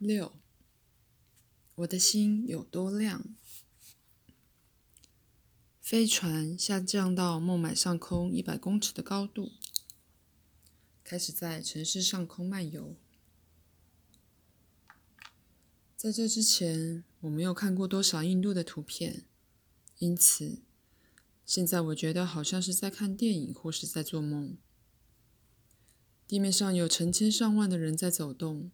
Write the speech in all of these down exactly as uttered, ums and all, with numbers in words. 六，我的心有多亮？飞船下降到孟买上空一百公尺的高度，开始在城市上空漫游。在这之前，我没有看过多少印度的图片，因此，现在我觉得好像是在看电影或是在做梦。地面上有成千上万的人在走动。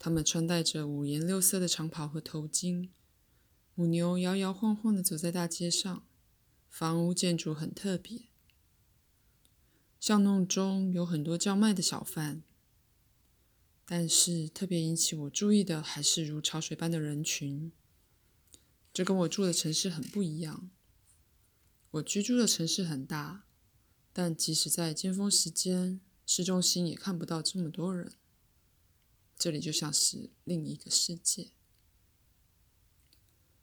他们穿戴着五颜六色的长袍和头巾，母牛摇摇晃晃地走在大街上，房屋建筑很特别。巷弄中有很多叫卖的小贩，但是特别引起我注意的还是如潮水般的人群。这跟我住的城市很不一样。我居住的城市很大，但即使在尖峰时间，市中心也看不到这么多人。这里就像是另一个世界。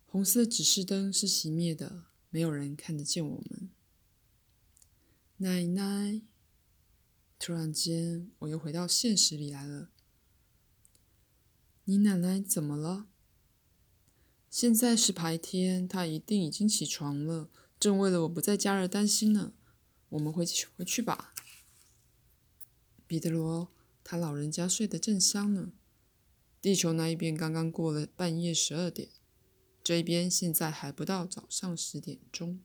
红色指示灯是熄灭的，没有人看得见我们。奶奶，突然间我又回到现实里来了。你奶奶怎么了？现在是白天，她一定已经起床了，正为了我不在家而担心呢。我们回去回去吧，彼得罗。他老人家睡得正香呢。地球那一边刚刚过了半夜十二点，这一边现在还不到早上十点钟。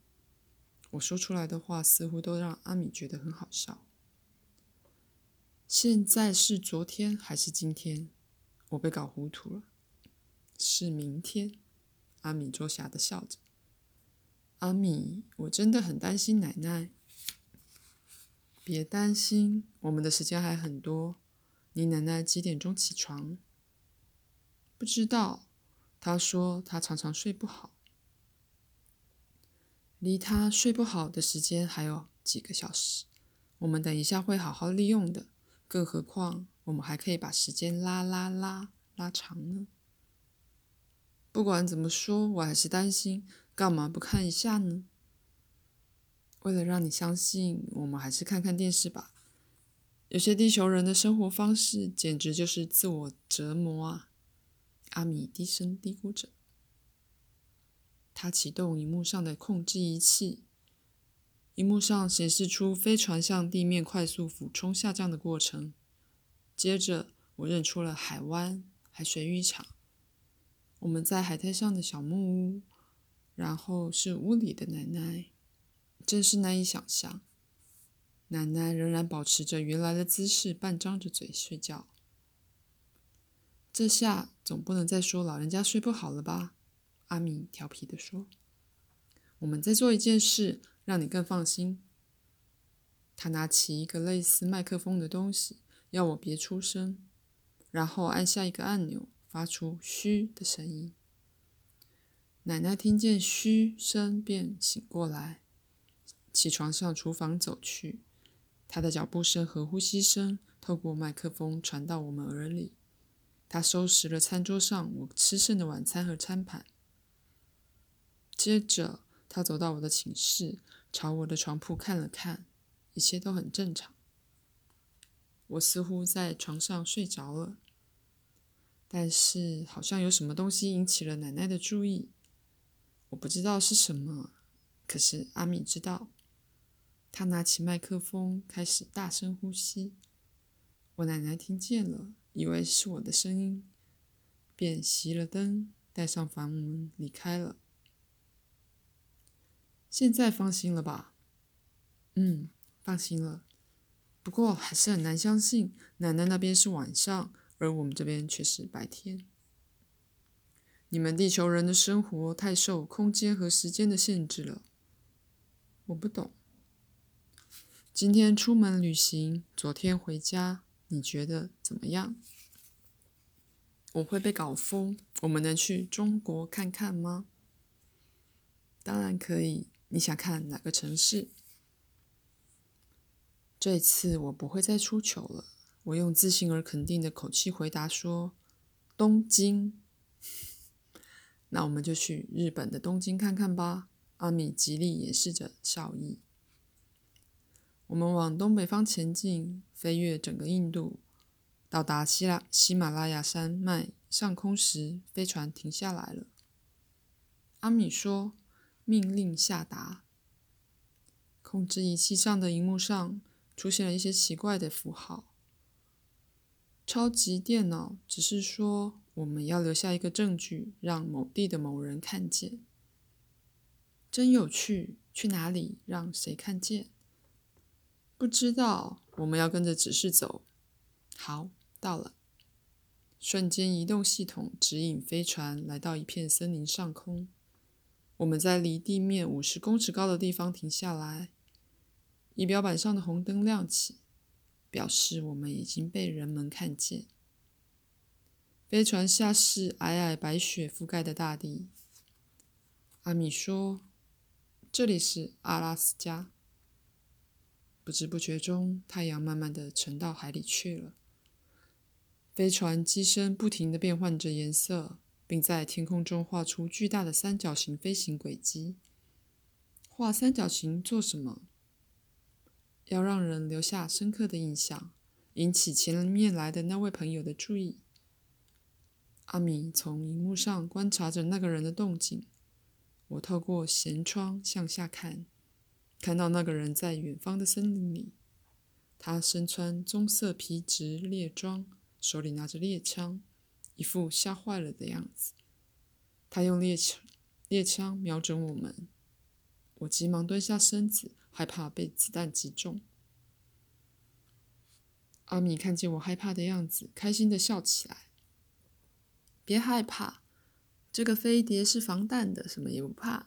我说出来的话似乎都让阿米觉得很好笑。现在是昨天还是今天？我被搞糊涂了。是明天。阿米捉瞎的笑着。阿米，我真的很担心奶奶。别担心，我们的时间还很多。你奶奶几点钟起床？不知道，她说她常常睡不好。离她睡不好的时间还有几个小时，我们等一下会好好利用的，更何况我们还可以把时间拉拉拉拉长呢。不管怎么说，我还是担心，干嘛不看一下呢？为了让你相信，我们还是看看电视吧。有些地球人的生活方式简直就是自我折磨啊！阿米低声嘀咕着。他启动萤幕上的控制仪器，萤幕上显示出飞船向地面快速俯冲下降的过程。接着，我认出了海湾、海水浴场，我们在海滩上的小木屋，然后是屋里的奶奶。真是难以想象，奶奶仍然保持着原来的姿势，半张着嘴睡觉。这下总不能再说老人家睡不好了吧？阿米调皮地说。我们再做一件事，让你更放心。他拿起一个类似麦克风的东西，要我别出声，然后按下一个按钮，发出嘘的声音。奶奶听见嘘声便醒过来。起床向厨房走去，他的脚步声和呼吸声透过麦克风传到我们耳里。他收拾了餐桌上我吃剩的晚餐和餐盘。接着，他走到我的寝室，朝我的床铺看了看，一切都很正常。我似乎在床上睡着了，但是好像有什么东西引起了奶奶的注意，我不知道是什么，可是阿米知道。他拿起麦克风，开始大声呼吸。我奶奶听见了，以为是我的声音，便熄了灯，带上房门离开了。现在放心了吧？嗯，放心了。不过还是很难相信，奶奶那边是晚上，而我们这边却是白天。你们地球人的生活太受空间和时间的限制了。我不懂。今天出门旅行，昨天回家，你觉得怎么样？我会被搞疯。我们能去中国看看吗？当然可以。你想看哪个城市？这次我不会再出糗了。我用自信而肯定的口气回答说：“东京。”那我们就去日本的东京看看吧。阿米极力掩饰着笑意。我们往东北方前进，飞越整个印度，到达希腊喜马拉雅山脉上空时，飞船停下来了。阿米说：“命令下达。”控制仪器上的荧幕上出现了一些奇怪的符号。超级电脑只是说：“我们要留下一个证据，让某地的某人看见。”真有趣，去哪里？让谁看见？不知道，我们要跟着指示走。好，到了。瞬间移动系统指引飞船来到一片森林上空。我们在离地面五十公尺高的地方停下来。仪表板上的红灯亮起，表示我们已经被人们看见。飞船下是皑皑白雪覆盖的大地。阿米说：“这里是阿拉斯加。”不知不觉中，太阳慢慢地沉到海里去了。飞船机身不停地变换着颜色，并在天空中画出巨大的三角形飞行轨迹。画三角形做什么？要让人留下深刻的印象，引起前面来的那位朋友的注意。阿米从荧幕上观察着那个人的动静。我透过舷窗向下看，看到那个人在远方的森林里。他身穿棕色皮质猎装，手里拿着猎枪，一副吓坏了的样子。他用猎枪猎枪瞄准我们，我急忙蹲下身子，害怕被子弹击中。阿米看见我害怕的样子，开心地笑起来。别害怕，这个飞碟是防弹的，什么也不怕。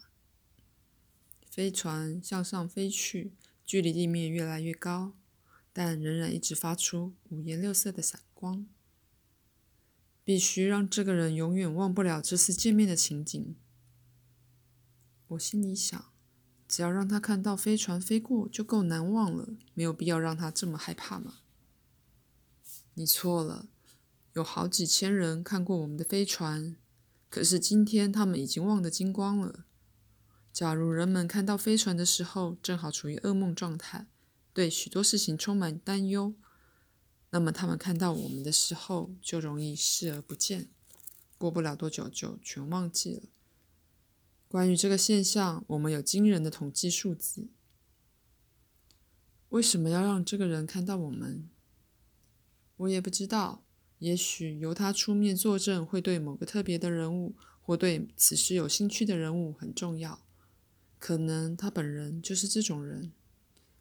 飞船向上飞去，距离地面越来越高，但仍然一直发出五颜六色的闪光。必须让这个人永远忘不了这次见面的情景。我心里想，只要让他看到飞船飞过就够难忘了，没有必要让他这么害怕嘛。你错了，有好几千人看过我们的飞船，可是今天他们已经忘得精光了。假如人们看到飞船的时候正好处于噩梦状态，对许多事情充满担忧，那么他们看到我们的时候就容易视而不见，过不了多久就全忘记了。关于这个现象，我们有惊人的统计数字。为什么要让这个人看到我们？我也不知道，也许由他出面作证会对某个特别的人物或对此事有兴趣的人物很重要，可能他本人就是这种人。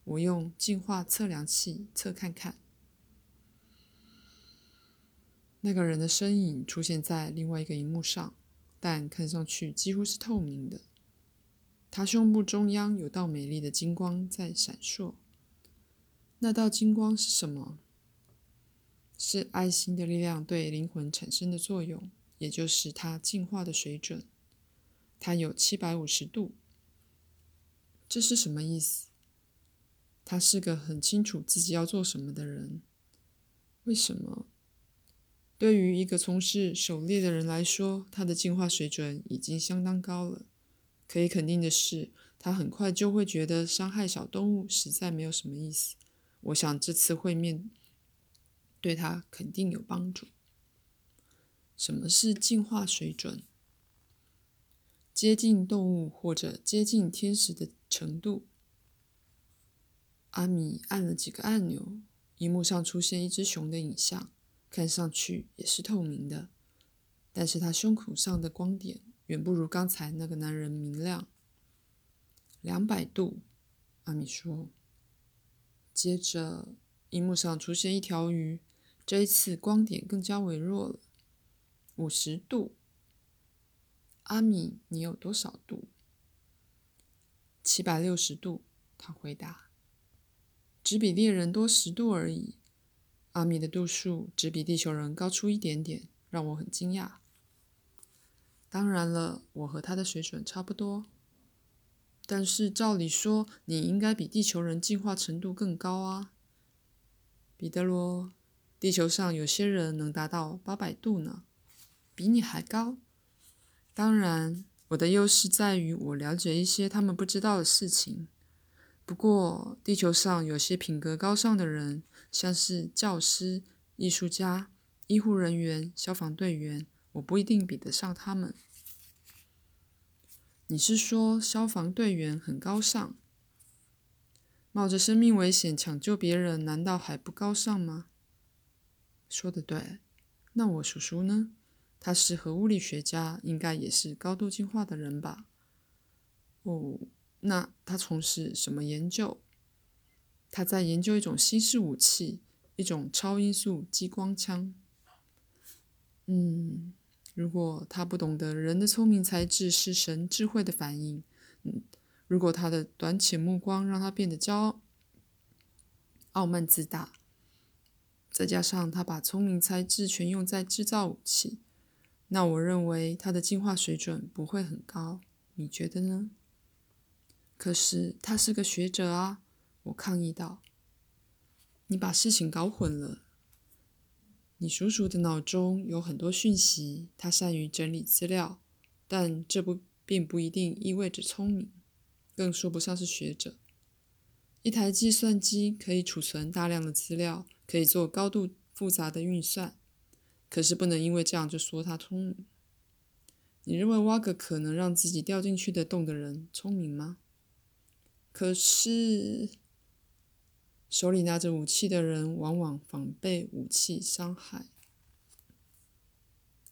我用进化测量器测看看。那个人的身影出现在另外一个荧幕上，但看上去几乎是透明的。他胸部中央有道美丽的金光在闪烁。那道金光是什么？是爱心的力量对灵魂产生的作用，也就是它进化的水准。它有七百五十度。这是什么意思？他是个很清楚自己要做什么的人。为什么？对于一个从事狩猎的人来说，他的进化水准已经相当高了。可以肯定的是，他很快就会觉得伤害小动物实在没有什么意思。我想这次会面对他肯定有帮助。什么是进化水准？接近动物或者接近天使的程度。阿米按了几个按钮，荧幕上出现一只熊的影像，看上去也是透明的，但是他胸口上的光点远不如刚才那个男人明亮。两百度，阿米说。接着，荧幕上出现一条鱼，这一次光点更加微弱了。五十度，阿米，你有多少度？七百六十度，他回答。只比猎人多十度而已。阿米的度数只比地球人高出一点点，让我很惊讶。当然了，我和他的水准差不多。但是照理说，你应该比地球人进化程度更高啊。彼得罗，地球上有些人能达到八百度呢，比你还高。当然，我的优势在于我了解一些他们不知道的事情。不过，地球上有些品格高尚的人，像是教师、艺术家、医护人员、消防队员，我不一定比得上他们。你是说消防队员很高尚？冒着生命危险抢救别人，难道还不高尚吗？说得对。那我叔叔呢？他是核物理学家，应该也是高度进化的人吧？哦，那他从事什么研究？他在研究一种新式武器，一种超音速激光枪。嗯，如果他不懂得人的聪明才智是神智慧的反应，嗯，如果他的短浅目光让他变得骄傲、傲慢自大，再加上他把聪明才智全用在制造武器，那我认为他的进化水准不会很高，你觉得呢？可是他是个学者啊，我抗议道。你把事情搞混了。你叔叔的脑中有很多讯息，他善于整理资料，但这不并不一定意味着聪明，更说不上是学者。一台计算机可以储存大量的资料，可以做高度复杂的运算，可是不能因为这样就说他聪明。你认为挖个可能让自己掉进去的洞的人聪明吗？可是，手里拿着武器的人往往防备武器伤害。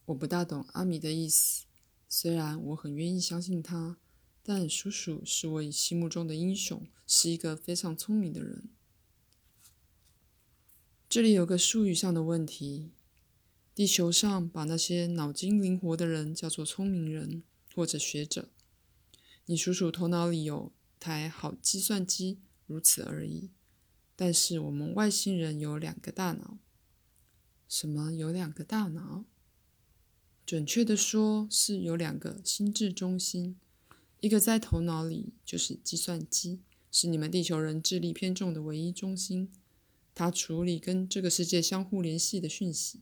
我不大懂阿米的意思，虽然我很愿意相信他，但叔叔是我心目中的英雄，是一个非常聪明的人。这里有个术语上的问题，地球上把那些脑筋灵活的人叫做聪明人或者学者。你叔叔头脑里有台好计算机，如此而已。但是我们外星人有两个大脑。什么有两个大脑？准确的说是有两个心智中心，一个在头脑里，就是计算机，是你们地球人智力偏重的唯一中心。它处理跟这个世界相互联系的讯息。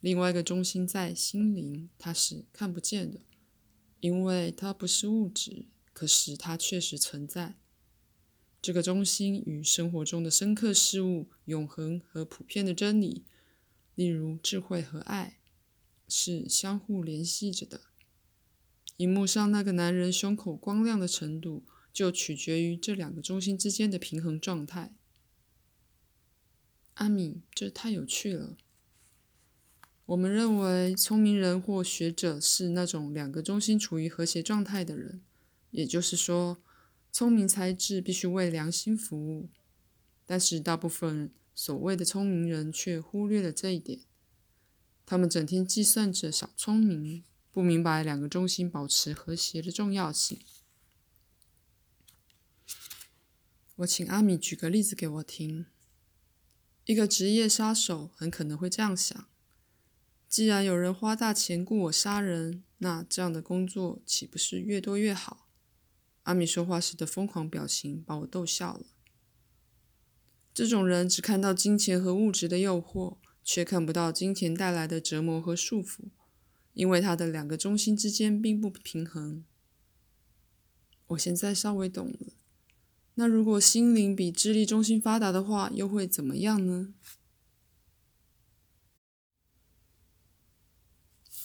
另外一个中心在心灵，它是看不见的，因为它不是物质，可是它确实存在。这个中心与生活中的深刻事物、永恒和普遍的真理，例如智慧和爱，是相互联系着的。荧幕上那个男人胸口光亮的程度，就取决于这两个中心之间的平衡状态。阿米，这太有趣了。我们认为聪明人或学者是那种两个中心处于和谐状态的人，也就是说，聪明才智必须为良心服务。但是大部分所谓的聪明人却忽略了这一点，他们整天计算着小聪明，不明白两个中心保持和谐的重要性。我请阿米举个例子给我听。一个职业杀手很可能会这样想，既然有人花大钱雇我杀人，那这样的工作岂不是越多越好？阿米说话时的疯狂表情把我逗笑了。这种人只看到金钱和物质的诱惑，却看不到金钱带来的折磨和束缚，因为他的两个中心之间并不平衡。我现在稍微懂了。那如果心灵比智力中心发达的话，又会怎么样呢？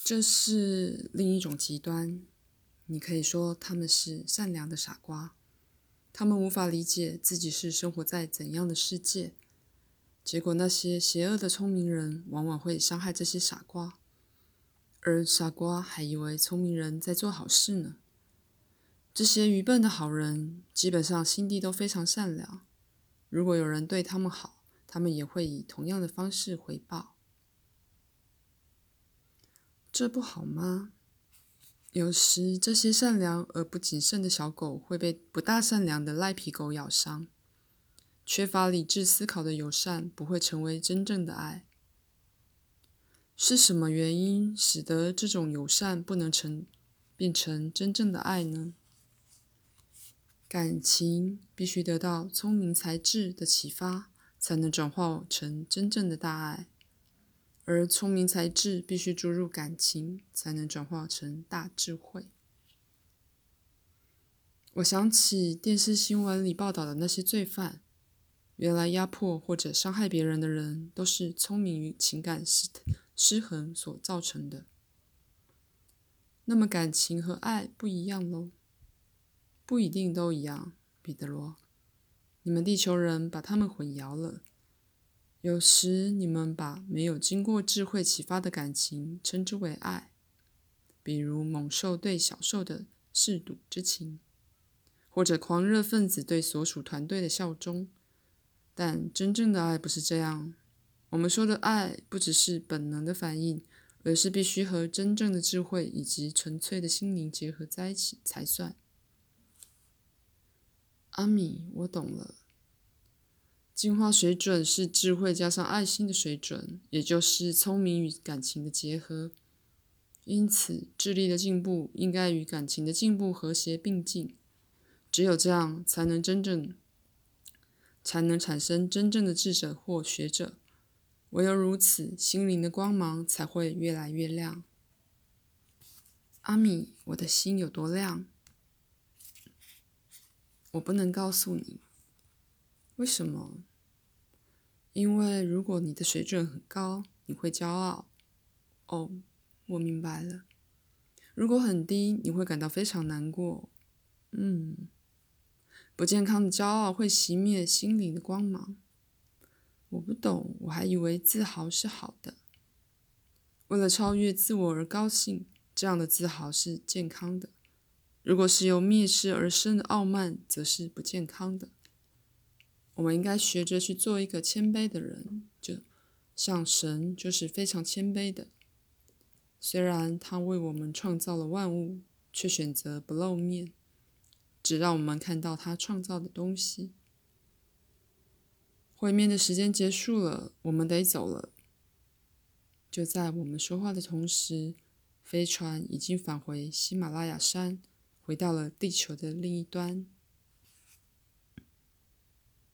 这是另一种极端，你可以说他们是善良的傻瓜，他们无法理解自己是生活在怎样的世界，结果那些邪恶的聪明人往往会伤害这些傻瓜，而傻瓜还以为聪明人在做好事呢。这些愚笨的好人基本上心地都非常善良，如果有人对他们好，他们也会以同样的方式回报。这不好吗？有时这些善良而不谨慎的小狗会被不大善良的赖皮狗咬伤。缺乏理智思考的友善不会成为真正的爱。是什么原因使得这种友善不能成变成真正的爱呢？感情必须得到聪明才智的启发，才能转化成真正的大爱，而聪明才智必须注入感情，才能转化成大智慧。我想起电视新闻里报道的那些罪犯，原来压迫或者伤害别人的人都是聪明与情感失失衡所造成的。那么感情和爱不一样喽？不一定都一样，彼得罗。你们地球人把它们混淆了。有时你们把没有经过智慧启发的感情称之为爱，比如猛兽对小兽的嗜赌之情，或者狂热分子对所属团队的效忠。但真正的爱不是这样。我们说的爱不只是本能的反应，而是必须和真正的智慧以及纯粹的心灵结合在一起才算。阿米，我懂了。进化水准是智慧加上爱心的水准，也就是聪明与感情的结合。因此，智力的进步应该与感情的进步和谐并进，只有这样才能真正才能产生真正的智者或学者。唯有如此，心灵的光芒才会越来越亮。阿米，我的心有多亮？我不能告诉你。为什么？因为如果你的水准很高，你会骄傲。哦，我明白了。如果很低，你会感到非常难过。嗯，不健康的骄傲会熄灭心灵的光芒。我不懂，我还以为自豪是好的。为了超越自我而高兴，这样的自豪是健康的。如果是由蔑视而生的傲慢，则是不健康的。我们应该学着去做一个谦卑的人，就像神就是非常谦卑的。虽然他为我们创造了万物，却选择不露面，只让我们看到他创造的东西。会面的时间结束了，我们得走了。就在我们说话的同时，飞船已经返回喜马拉雅山，回到了地球的另一端。